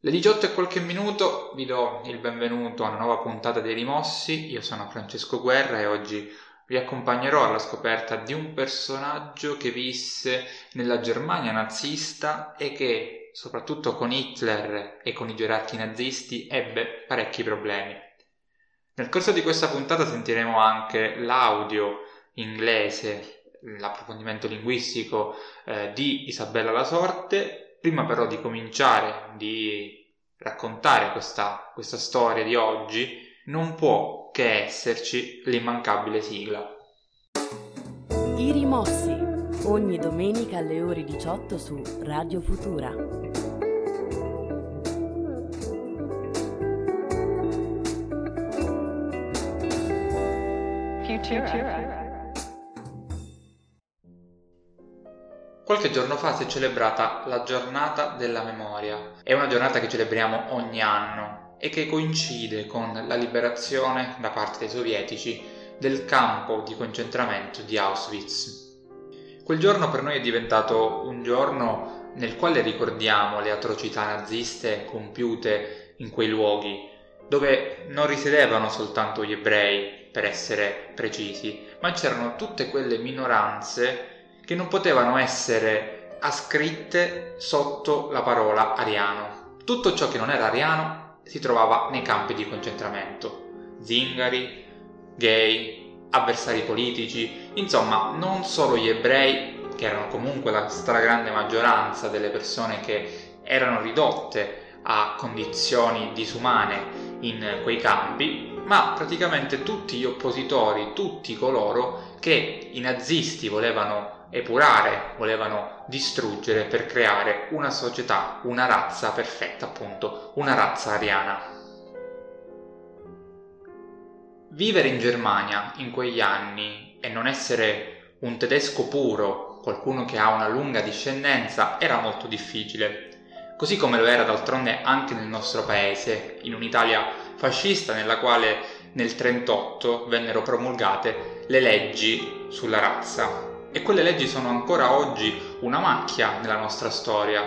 Le 18 e qualche minuto vi do il benvenuto a una nuova puntata dei Rimossi. Io sono Francesco Guerra e oggi vi accompagnerò alla scoperta di un personaggio che visse nella Germania nazista e che, soprattutto con Hitler e con i gerarchi nazisti, ebbe parecchi problemi. Nel corso di questa puntata sentiremo anche l'audio inglese, l'approfondimento linguistico di Isabella La Sorte. Prima però di cominciare, di raccontare questa storia di oggi, non può che esserci l'immancabile sigla. I Rimossi, ogni domenica alle ore 18 su Radio Futura. Futura. Qualche giorno fa si è celebrata la giornata della memoria. È una giornata che celebriamo ogni anno e che coincide con la liberazione da parte dei sovietici del campo di concentramento di Auschwitz. Quel giorno per noi è diventato un giorno nel quale ricordiamo le atrocità naziste compiute in quei luoghi, dove non risiedevano soltanto gli ebrei, per essere precisi, ma c'erano tutte quelle minoranze che non potevano essere ascritte sotto la parola ariano. Tutto ciò che non era ariano si trovava nei campi di concentramento. Zingari, gay, avversari politici, insomma non solo gli ebrei, che erano comunque la stragrande maggioranza delle persone che erano ridotte a condizioni disumane in quei campi, ma praticamente tutti gli oppositori, tutti coloro che i nazisti volevano epurare, volevano distruggere per creare una società, una razza perfetta, appunto, una razza ariana. Vivere in Germania in quegli anni e non essere un tedesco puro, qualcuno che ha una lunga discendenza, era molto difficile, così come lo era d'altronde anche nel nostro paese, in un'Italia fascista nella quale nel 1938 vennero promulgate le leggi sulla razza. E quelle leggi sono ancora oggi una macchia nella nostra storia,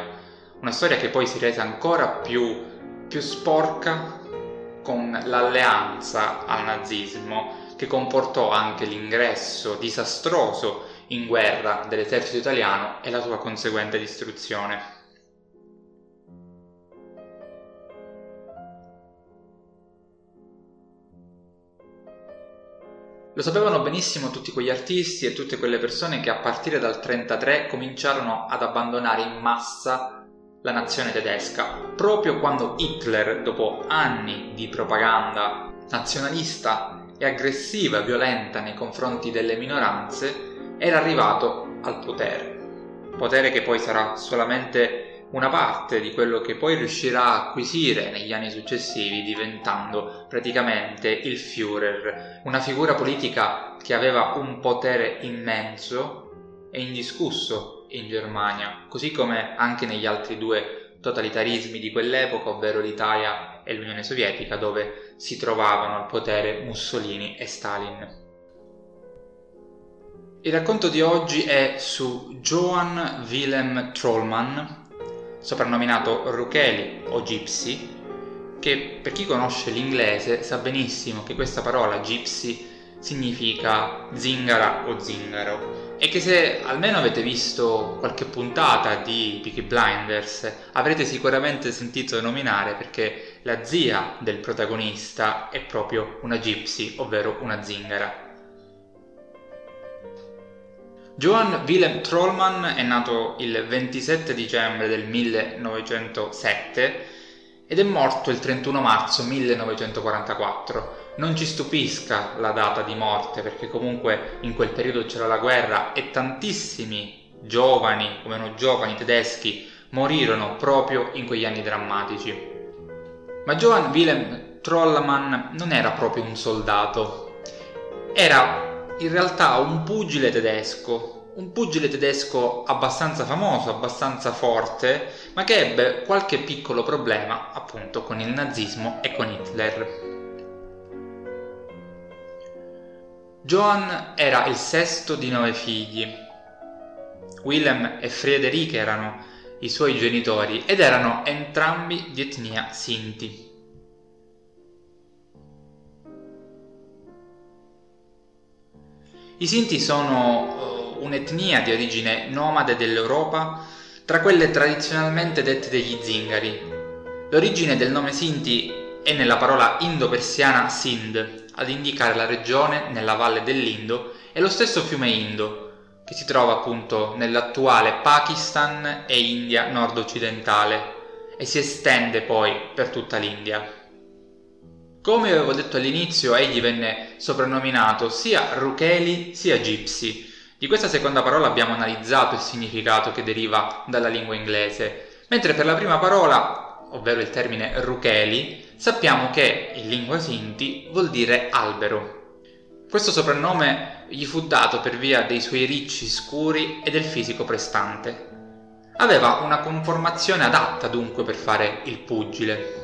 una storia che poi si rese ancora più sporca con l'alleanza al nazismo, che comportò anche l'ingresso disastroso in guerra dell'esercito italiano e la sua conseguente distruzione. Lo sapevano benissimo tutti quegli artisti e tutte quelle persone che a partire dal 1933 cominciarono ad abbandonare in massa la nazione tedesca, proprio quando Hitler, dopo anni di propaganda nazionalista e aggressiva e violenta nei confronti delle minoranze, era arrivato al potere. Potere che poi sarà solamente una parte di quello che poi riuscirà a acquisire negli anni successivi, diventando praticamente il Führer, una figura politica che aveva un potere immenso e indiscusso in Germania, così come anche negli altri due totalitarismi di quell'epoca, ovvero l'Italia e l'Unione Sovietica, dove si trovavano al potere Mussolini e Stalin. Il racconto di oggi è su Johann Wilhelm Trollmann, soprannominato Rukeli o Gypsy, che per chi conosce l'inglese sa benissimo che questa parola Gypsy significa zingara o zingaro, e che se almeno avete visto qualche puntata di Peaky Blinders avrete sicuramente sentito nominare, perché la zia del protagonista è proprio una Gypsy, ovvero una zingara. Johann Wilhelm Trollmann è nato il 27 dicembre del 1907 ed è morto il 31 marzo 1944. Non ci stupisca la data di morte, perché comunque in quel periodo c'era la guerra e tantissimi giovani o meno giovani tedeschi morirono proprio in quegli anni drammatici. Ma Johann Wilhelm Trollmann non era proprio un soldato, era in realtà un pugile tedesco abbastanza famoso, abbastanza forte, ma che ebbe qualche piccolo problema appunto con il nazismo e con Hitler. Johann era il sesto di 9 figli. Willem e Friederike erano i suoi genitori ed erano entrambi di etnia Sinti. I Sinti sono un'etnia di origine nomade dell'Europa, tra quelle tradizionalmente dette degli zingari. L'origine del nome Sinti è nella parola indo-persiana Sindh, ad indicare la regione nella valle dell'Indo e lo stesso fiume Indo, che si trova appunto nell'attuale Pakistan e India nord-occidentale e si estende poi per tutta l'India. Come avevo detto all'inizio, egli venne soprannominato sia Rukeli sia Gypsy. Di questa seconda parola abbiamo analizzato il significato che deriva dalla lingua inglese, mentre per la prima parola, ovvero il termine Rukeli, sappiamo che in lingua Sinti vuol dire albero. Questo soprannome gli fu dato per via dei suoi ricci scuri e del fisico prestante. Aveva una conformazione adatta dunque per fare il pugile.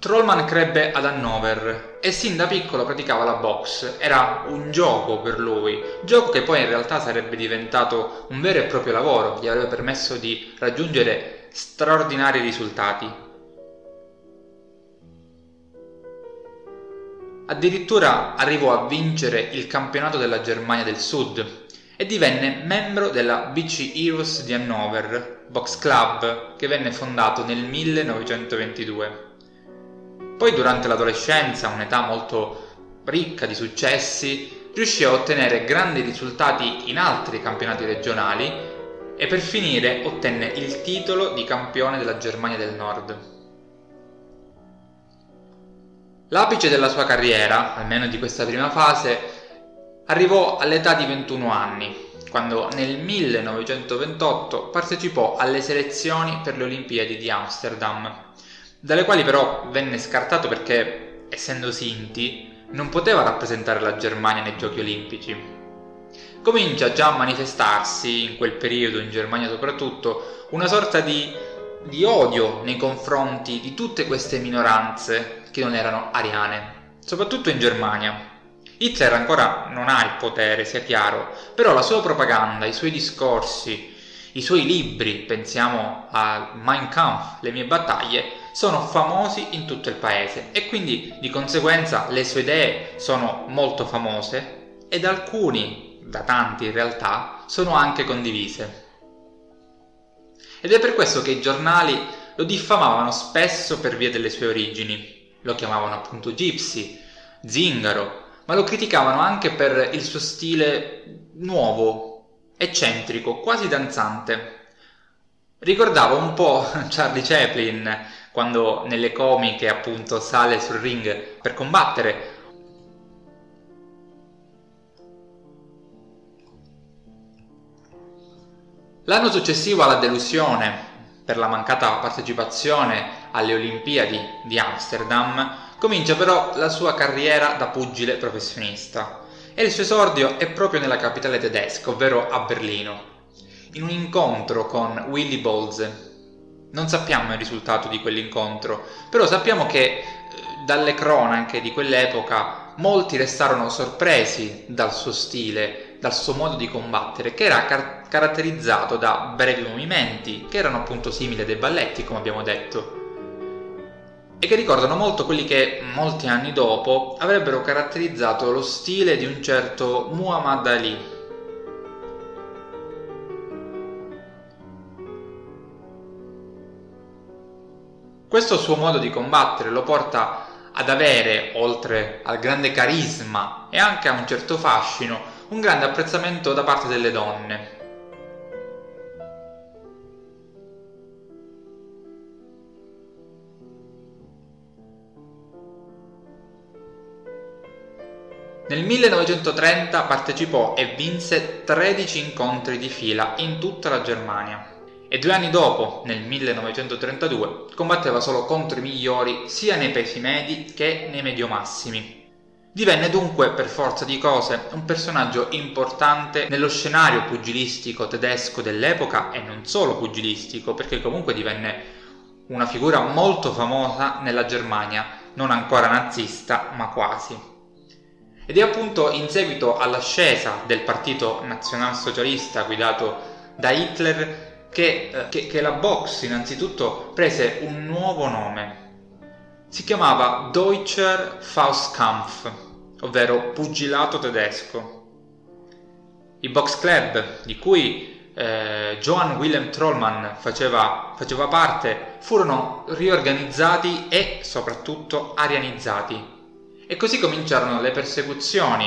Trollmann crebbe ad Hannover e sin da piccolo praticava la boxe, era un gioco per lui, gioco che poi in realtà sarebbe diventato un vero e proprio lavoro, gli avrebbe permesso di raggiungere straordinari risultati. Addirittura arrivò a vincere il campionato della Germania del Sud e divenne membro della BC Eiros di Hannover, box club che venne fondato nel 1922. Poi durante l'adolescenza, un'età molto ricca di successi, riuscì a ottenere grandi risultati in altri campionati regionali e per finire ottenne il titolo di campione della Germania del Nord. L'apice della sua carriera, almeno di questa prima fase, arrivò all'età di 21 anni, quando nel 1928 partecipò alle selezioni per le Olimpiadi di Amsterdam, dalle quali però venne scartato perché, essendo Sinti, non poteva rappresentare la Germania nei Giochi Olimpici. Comincia già a manifestarsi, in quel periodo, in Germania soprattutto, una sorta di odio nei confronti di tutte queste minoranze che non erano ariane, soprattutto in Germania. Hitler ancora non ha il potere, sia chiaro, però la sua propaganda, i suoi discorsi, i suoi libri, pensiamo a Mein Kampf, le mie battaglie, sono famosi in tutto il paese e quindi di conseguenza le sue idee sono molto famose ed alcuni, da tanti in realtà, sono anche condivise. Ed è per questo che i giornali lo diffamavano spesso per via delle sue origini. Lo chiamavano appunto Gypsy, Zingaro, ma lo criticavano anche per il suo stile nuovo, eccentrico, quasi danzante. Ricordava un po' Charlie Chaplin, quando nelle comiche appunto sale sul ring per combattere. L'anno successivo alla delusione per la mancata partecipazione alle Olimpiadi di Amsterdam, comincia però la sua carriera da pugile professionista e il suo esordio è proprio nella capitale tedesca, ovvero a Berlino, in un incontro con Willy Bolze. Non sappiamo il risultato di quell'incontro, però sappiamo che dalle cronache di quell'epoca molti restarono sorpresi dal suo stile, dal suo modo di combattere, che era caratterizzato da brevi movimenti, che erano appunto simili a dei balletti, come abbiamo detto, e che ricordano molto quelli che molti anni dopo avrebbero caratterizzato lo stile di un certo Muhammad Ali. Questo suo modo di combattere lo porta ad avere, oltre al grande carisma e anche a un certo fascino, un grande apprezzamento da parte delle donne. Nel 1930 partecipò e vinse 13 incontri di fila in tutta la Germania. E 2 anni dopo, nel 1932, combatteva solo contro i migliori sia nei pesi medi che nei mediomassimi. Divenne dunque, per forza di cose, un personaggio importante nello scenario pugilistico tedesco dell'epoca e non solo pugilistico, perché comunque divenne una figura molto famosa nella Germania, non ancora nazista, ma quasi. ed è appunto in seguito all'ascesa del partito nazionalsocialista guidato da Hitler che la box innanzitutto prese un nuovo nome. Si chiamava Deutscher Faustkampf, ovvero pugilato tedesco. I box club di cui Johann Wilhelm Trollmann faceva parte furono riorganizzati e soprattutto arianizzati, e così cominciarono le persecuzioni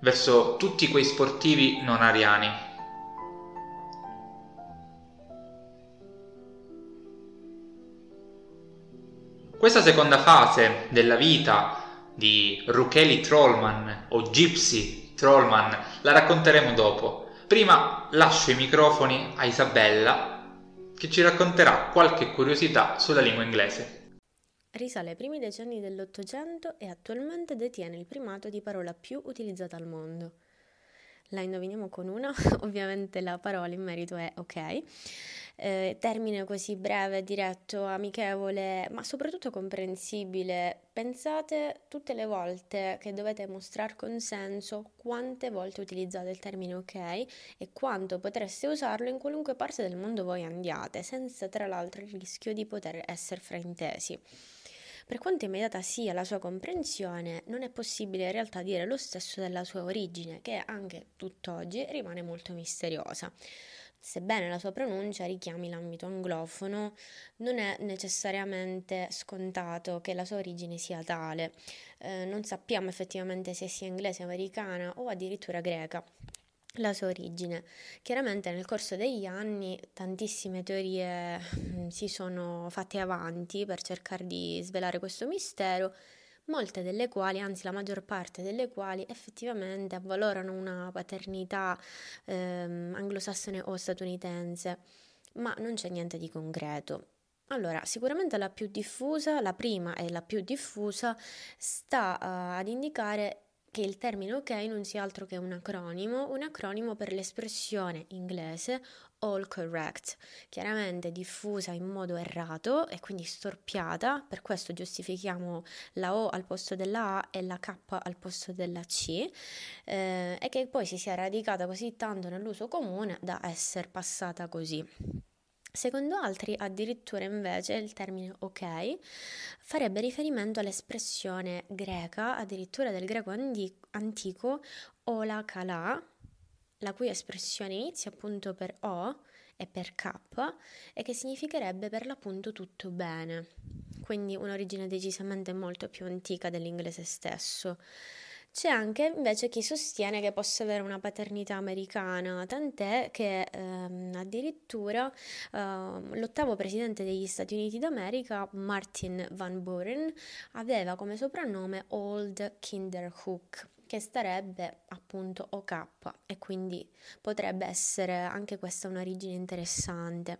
verso tutti quei sportivi non ariani. Questa seconda fase della vita di Rukeli Trollmann o Gypsy Trollmann la racconteremo dopo. Prima lascio i microfoni a Isabella che ci racconterà qualche curiosità sulla lingua inglese. Risale ai primi decenni dell'Ottocento e attualmente detiene il primato di parola più utilizzata al mondo. La indoviniamo con una, ovviamente la parola in merito è ok. Termine così breve, diretto, amichevole, ma soprattutto comprensibile. Pensate tutte le volte che dovete mostrare consenso quante volte utilizzate il termine ok e quanto potreste usarlo in qualunque parte del mondo voi andiate, senza tra l'altro il rischio di poter essere fraintesi. Per quanto immediata sia la sua comprensione, non è possibile in realtà dire lo stesso della sua origine, che anche tutt'oggi rimane molto misteriosa. Sebbene la sua pronuncia richiami l'ambito anglofono, non è necessariamente scontato che la sua origine sia tale. Non sappiamo effettivamente se sia inglese, americana o addirittura greca la sua origine. Chiaramente nel corso degli anni tantissime teorie si sono fatte avanti per cercare di svelare questo mistero, molte delle quali, anzi la maggior parte delle quali, effettivamente avvalorano una paternità anglosassone o statunitense, ma non c'è niente di concreto. Allora, sicuramente la più diffusa, la prima e la più diffusa, sta ad indicare che il termine ok non sia altro che un acronimo per l'espressione inglese all correct, chiaramente diffusa in modo errato e quindi storpiata, per questo giustifichiamo la O al posto della A e la K al posto della C, e che poi si sia radicata così tanto nell'uso comune da essere passata così. Secondo altri, addirittura invece, il termine ok farebbe riferimento all'espressione greca, addirittura del greco antico, ola kalà, la cui espressione inizia appunto per o e per k e che significherebbe per l'appunto tutto bene, quindi un'origine decisamente molto più antica dell'inglese stesso. C'è anche invece chi sostiene che possa avere una paternità americana, tant'è che addirittura l'ottavo presidente degli Stati Uniti d'America, Martin Van Buren, aveva come soprannome Old Kinderhook, che starebbe appunto OK, e quindi potrebbe essere anche questa un'origine interessante.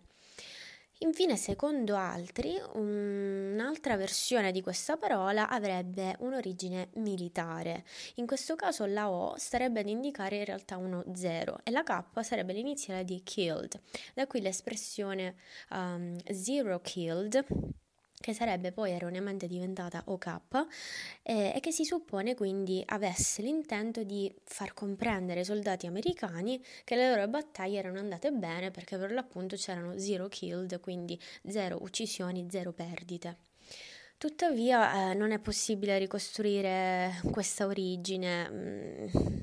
Infine, secondo altri, un'altra versione di questa parola avrebbe un'origine militare. In questo caso la O starebbe ad indicare in realtà uno zero e la K sarebbe l'iniziale di killed. Da qui l'espressione zero killed, che sarebbe poi erroneamente diventata OK e che si suppone quindi avesse l'intento di far comprendere ai soldati americani che le loro battaglie erano andate bene perché per l'appunto c'erano zero killed, quindi zero uccisioni, zero perdite. Tuttavia non è possibile ricostruire questa origine,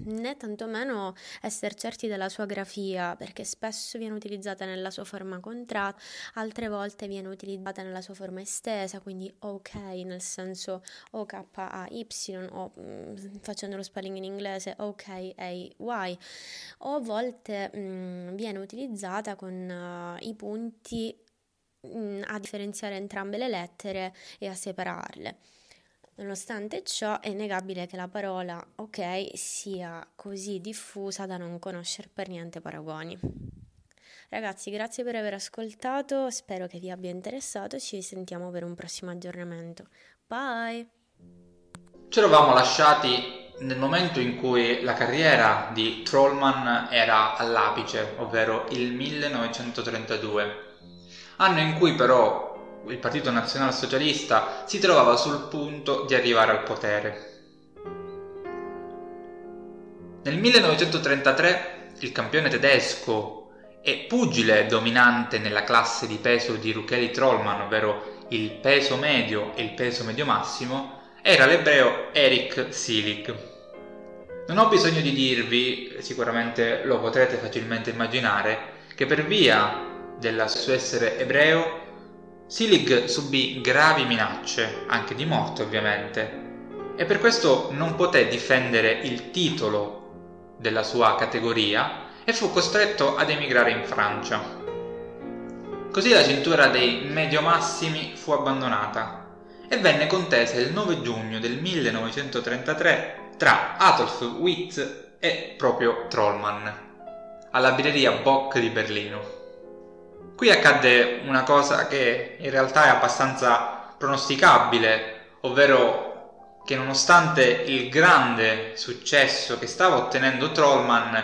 né tantomeno essere certi della sua grafia, perché spesso viene utilizzata nella sua forma contratta, altre volte viene utilizzata nella sua forma estesa, quindi ok nel senso OKAY o facendo lo spelling in inglese OKAY, o a volte viene utilizzata con i punti a differenziare entrambe le lettere e a separarle. Nonostante ciò, è innegabile che la parola ok sia così diffusa da non conoscere per niente paragoni. Ragazzi, grazie per aver ascoltato, spero che vi abbia interessato, ci sentiamo per un prossimo aggiornamento. Bye! Ci eravamo lasciati nel momento in cui la carriera di Trollmann era all'apice, ovvero il 1932. Anno in cui però il Partito Nazionalsocialista si trovava sul punto di arrivare al potere. Nel 1933 il campione tedesco e pugile dominante nella classe di peso di Rukeli Trollmann, ovvero il peso medio e il peso medio massimo, era l'ebreo Erich Selig. Non ho bisogno di dirvi, sicuramente lo potrete facilmente immaginare, che per via del suo essere ebreo Selig subì gravi minacce, anche di morte ovviamente, e per questo non poté difendere il titolo della sua categoria e fu costretto ad emigrare in Francia. Così la cintura dei mediomassimi fu abbandonata e venne contesa il 9 giugno del 1933 tra Adolf Witt e proprio Trollmann alla birreria Bock di Berlino. Qui accadde una cosa che in realtà è abbastanza pronosticabile, ovvero che nonostante il grande successo che stava ottenendo Trollmann,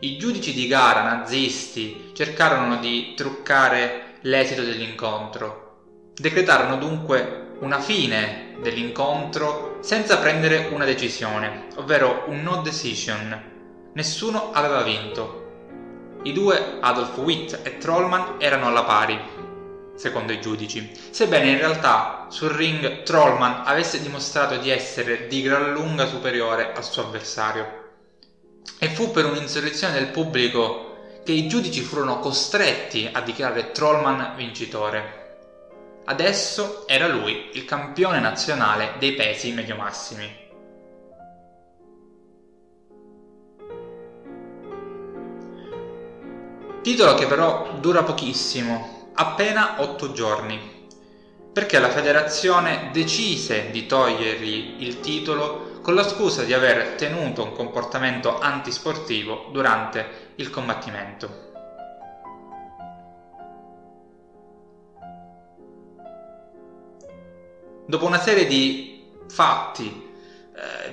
i giudici di gara nazisti cercarono di truccare l'esito dell'incontro. Decretarono dunque una fine dell'incontro senza prendere una decisione, ovvero un no decision. Nessuno aveva vinto. I due, Adolf Witt e Trollmann, erano alla pari, secondo i giudici, sebbene in realtà sul ring Trollmann avesse dimostrato di essere di gran lunga superiore al suo avversario. E fu per un'insurrezione del pubblico che i giudici furono costretti a dichiarare Trollmann vincitore. Adesso era lui il campione nazionale dei pesi mediomassimi. Titolo che però dura pochissimo, appena 8 giorni, perché la federazione decise di togliergli il titolo con la scusa di aver tenuto un comportamento antisportivo durante il combattimento. Dopo una serie di fatti,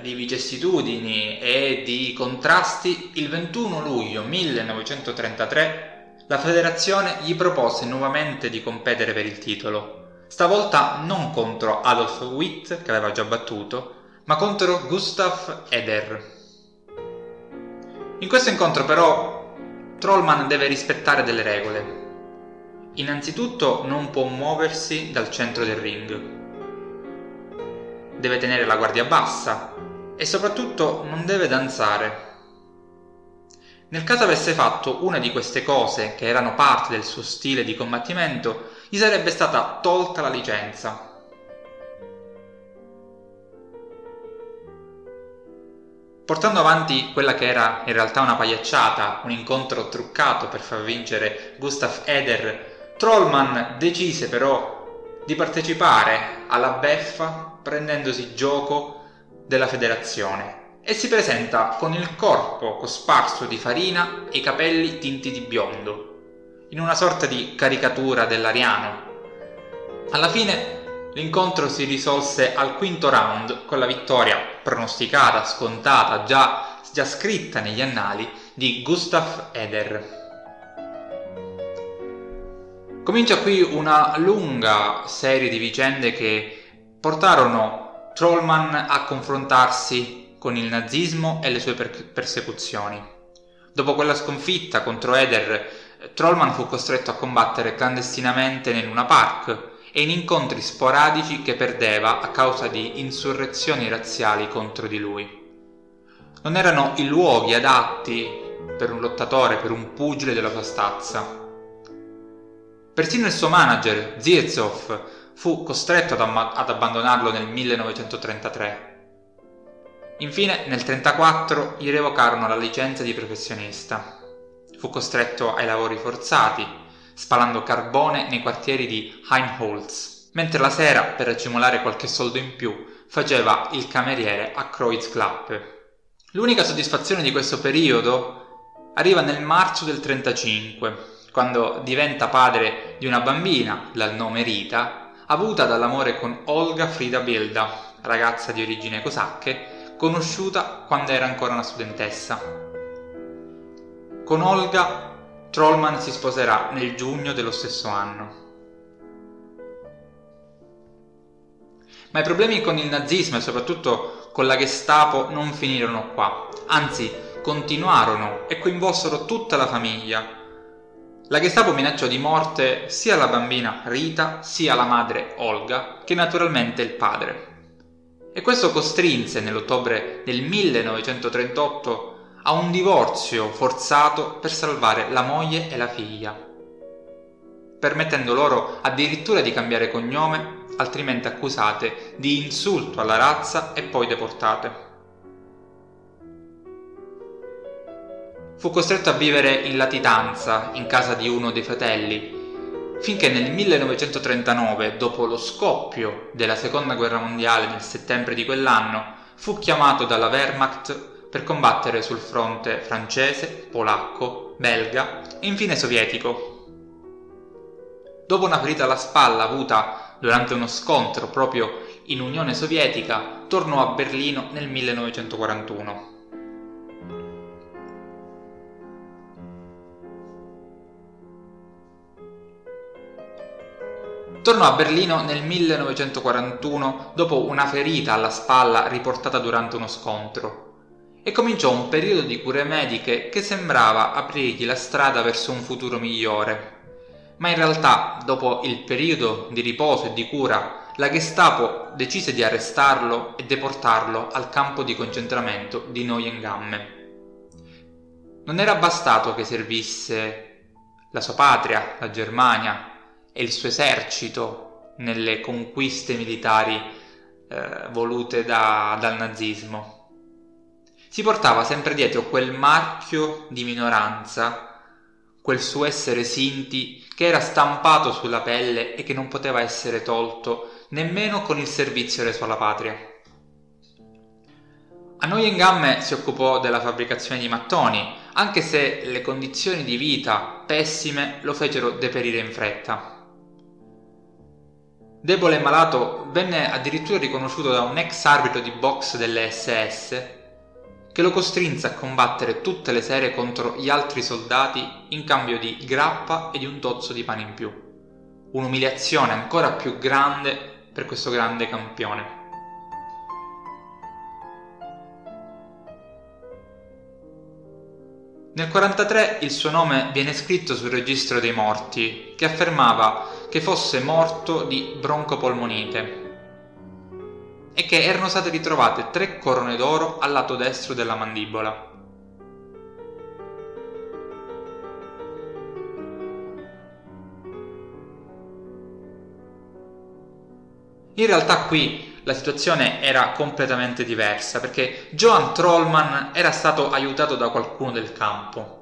di vicissitudini e di contrasti, il 21 luglio 1933 la federazione gli propose nuovamente di competere per il titolo, stavolta non contro Adolf Witt, che aveva già battuto, ma contro Gustav Eder. In questo incontro però Trollmann deve rispettare delle regole. Innanzitutto non può muoversi dal centro del ring, deve tenere la guardia bassa e soprattutto non deve danzare. Nel caso avesse fatto una di queste cose, che erano parte del suo stile di combattimento, gli sarebbe stata tolta la licenza. Portando avanti quella che era in realtà una pagliacciata, un incontro truccato per far vincere Gustav Eder, Trollmann decise però di partecipare alla beffa prendendosi gioco della federazione e si presenta con il corpo cosparso di farina e i capelli tinti di biondo in una sorta di caricatura dell'Ariano. Alla fine l'incontro si risolse al quinto round con la vittoria pronosticata, scontata, già scritta negli annali di Gustav Eder. Comincia qui una lunga serie di vicende che portarono Trollmann a confrontarsi con il nazismo e le sue persecuzioni. Dopo quella sconfitta contro Eder, Trollmann fu costretto a combattere clandestinamente nel Luna Park e in incontri sporadici che perdeva a causa di insurrezioni razziali contro di lui. Non erano i luoghi adatti per un lottatore, per un pugile della sua stazza. Persino il suo manager, Zirtsov, fu costretto ad abbandonarlo nel 1933. Infine, nel 1934, gli revocarono la licenza di professionista. Fu costretto ai lavori forzati, spalando carbone nei quartieri di Heimholz, mentre la sera, per accumulare qualche soldo in più, faceva il cameriere a Kreuzklappe. L'unica soddisfazione di questo periodo arriva nel marzo del 1935, quando diventa padre di una bambina dal nome Rita, avuta dall'amore con Olga Frida Belda, ragazza di origine cosacche, conosciuta quando era ancora una studentessa. Con Olga Trollmann si sposerà nel giugno dello stesso anno. Ma i problemi con il nazismo e soprattutto con la Gestapo non finirono qua, anzi continuarono e coinvolsero tutta la famiglia. La Gestapo minacciò di morte sia la bambina Rita, sia la madre Olga, che naturalmente il padre. E questo costrinse nell'ottobre del 1938 a un divorzio forzato per salvare la moglie e la figlia, permettendo loro addirittura di cambiare cognome, altrimenti accusate di insulto alla razza e poi deportate. Fu costretto a vivere in latitanza in casa di uno dei fratelli, finché nel 1939, dopo lo scoppio della Seconda Guerra Mondiale nel settembre di quell'anno, fu chiamato dalla Wehrmacht per combattere sul fronte francese, polacco, belga e infine sovietico. Dopo una ferita alla spalla avuta durante uno scontro proprio in Unione Sovietica, tornò a Berlino nel 1941. Tornò a Berlino nel 1941 dopo una ferita alla spalla riportata durante uno scontro, e cominciò un periodo di cure mediche che sembrava aprirgli la strada verso un futuro migliore. Ma in realtà, dopo il periodo di riposo e di cura, la Gestapo decise di arrestarlo e deportarlo al campo di concentramento di Neuengamme. Non era bastato che servisse la sua patria, la Germania, e il suo esercito nelle conquiste militari volute dal nazismo. Si portava sempre dietro quel marchio di minoranza, quel suo essere Sinti, che era stampato sulla pelle e che non poteva essere tolto nemmeno con il servizio reso alla patria. A Neuengamme si occupò della fabbricazione di mattoni, anche se le condizioni di vita pessime lo fecero deperire in fretta. Debole e malato, venne addirittura riconosciuto da un ex arbitro di boxe delle SS, che lo costrinse a combattere tutte le sere contro gli altri soldati in cambio di grappa e di un tozzo di pane in più. Un'umiliazione ancora più grande per questo grande campione. Nel 1943 il suo nome viene scritto sul registro dei morti, che affermava che fosse morto di broncopolmonite e che erano state ritrovate 3 corone d'oro al lato destro della mandibola. In realtà qui la situazione era completamente diversa, perché Johann Trollmann era stato aiutato da qualcuno del campo.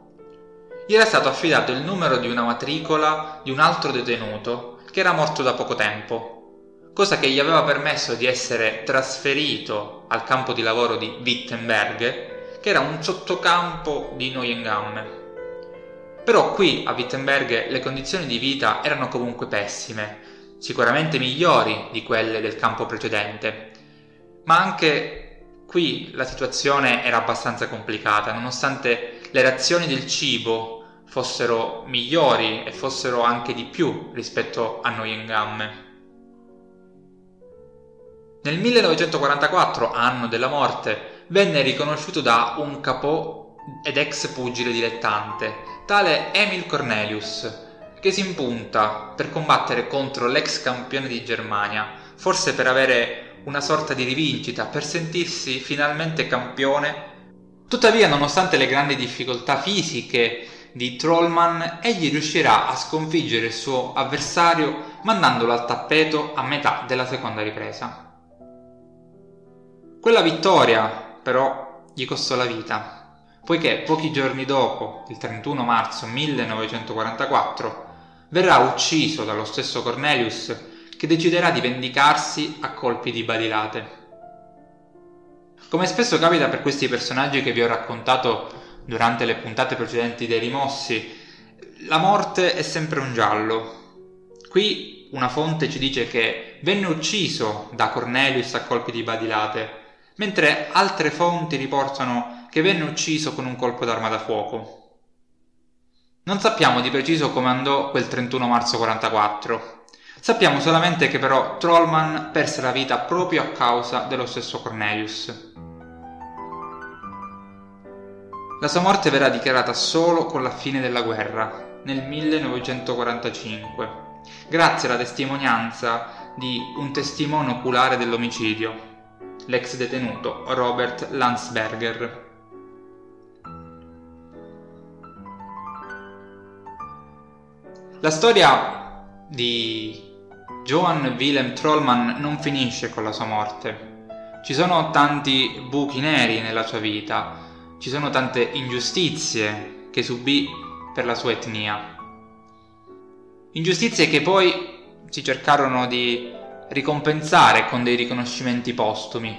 Gli era stato affidato il numero di una matricola di un altro detenuto che era morto da poco tempo, cosa che gli aveva permesso di essere trasferito al campo di lavoro di Wittenberg, che era un sottocampo di Neuengamme. Però qui a Wittenberg le condizioni di vita erano comunque pessime, sicuramente migliori di quelle del campo precedente, ma anche qui la situazione era abbastanza complicata, nonostante le razioni del cibo fossero migliori e fossero anche di più rispetto a Neuengamme. Nel 1944, anno della morte, venne riconosciuto da un capo ed ex pugile dilettante, tale Emil Cornelius, che si impunta per combattere contro l'ex campione di Germania, forse per avere una sorta di rivincita, per sentirsi finalmente campione. Tuttavia, nonostante le grandi difficoltà fisiche di Trollmann, egli riuscirà a sconfiggere il suo avversario mandandolo al tappeto a metà della seconda ripresa. Quella vittoria, però, gli costò la vita, poiché pochi giorni dopo, il 31 marzo 1944, verrà ucciso dallo stesso Cornelius, che deciderà di vendicarsi a colpi di badilate. Come spesso capita per questi personaggi che vi ho raccontato durante le puntate precedenti dei Rimossi, la morte è sempre un giallo. Qui una fonte ci dice che venne ucciso da Cornelius a colpi di badilate, mentre altre fonti riportano che venne ucciso con un colpo d'arma da fuoco. Non sappiamo di preciso come andò quel 31 marzo 44. Sappiamo solamente che però Trollmann perse la vita proprio a causa dello stesso Cornelius. La sua morte verrà dichiarata solo con la fine della guerra, nel 1945, grazie alla testimonianza di un testimone oculare dell'omicidio, l'ex detenuto Robert Landsberger. La storia di Johann Wilhelm Trollmann non finisce con la sua morte. Ci sono tanti buchi neri nella sua vita, ci sono tante ingiustizie che subì per la sua etnia. Ingiustizie che poi si cercarono di ricompensare con dei riconoscimenti postumi.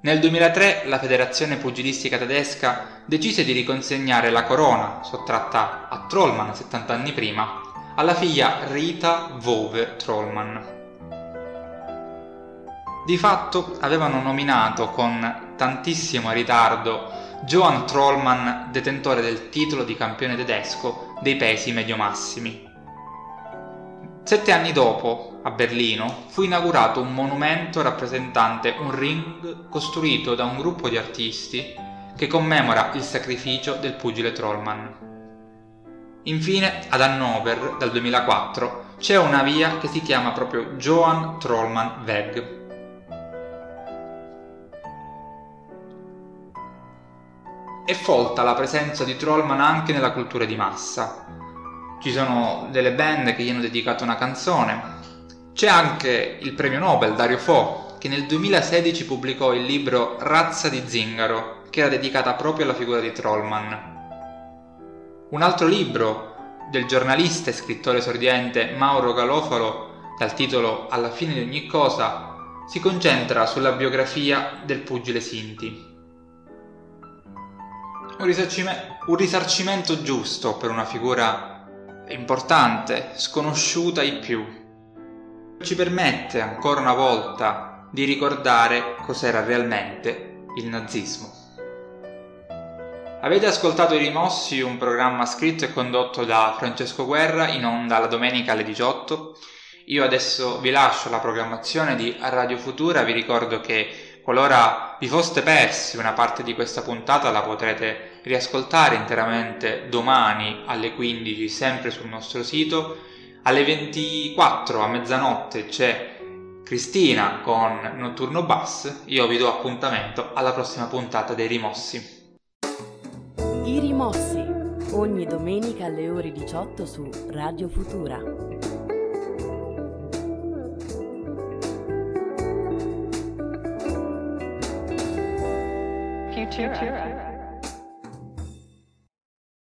Nel 2003 la Federazione Pugilistica Tedesca decise di riconsegnare la corona, sottratta a Trollmann 70 anni prima, alla figlia Rita Vogue Trollmann. Di fatto avevano nominato con tantissimo ritardo Johann Trollmann detentore del titolo di campione tedesco dei pesi mediomassimi. 7 anni dopo, a Berlino, fu inaugurato un monumento rappresentante un ring costruito da un gruppo di artisti che commemora il sacrificio del pugile Trollmann. Infine, ad Hannover, dal 2004, c'è una via che si chiama proprio Johann Trollmann Weg. È folta la presenza di Trollmann anche nella cultura di massa. Ci sono delle band che gli hanno dedicato una canzone. C'è anche il premio Nobel Dario Fo, che nel 2016 pubblicò il libro Razza di Zingaro, che era dedicata proprio alla figura di Trollmann. Un altro libro del giornalista e scrittore esordiente Mauro Galofalo, dal titolo Alla fine di ogni cosa, si concentra sulla biografia del pugile Sinti. Un risarcimento giusto per una figura importante, sconosciuta ai più. Ci permette ancora una volta di ricordare cos'era realmente il nazismo. Avete ascoltato I Rimossi, un programma scritto e condotto da Francesco Guerra, in onda la domenica alle 18. Io adesso vi lascio la programmazione di Radio Futura, vi ricordo che qualora vi foste persi una parte di questa puntata la potrete riascoltare interamente domani alle 15, sempre sul nostro sito. Alle 24 a mezzanotte c'è Cristina con Notturno Bass, io vi do appuntamento alla prossima puntata dei Rimossi. I Rimossi, ogni domenica alle ore 18 su Radio Futura. Futura.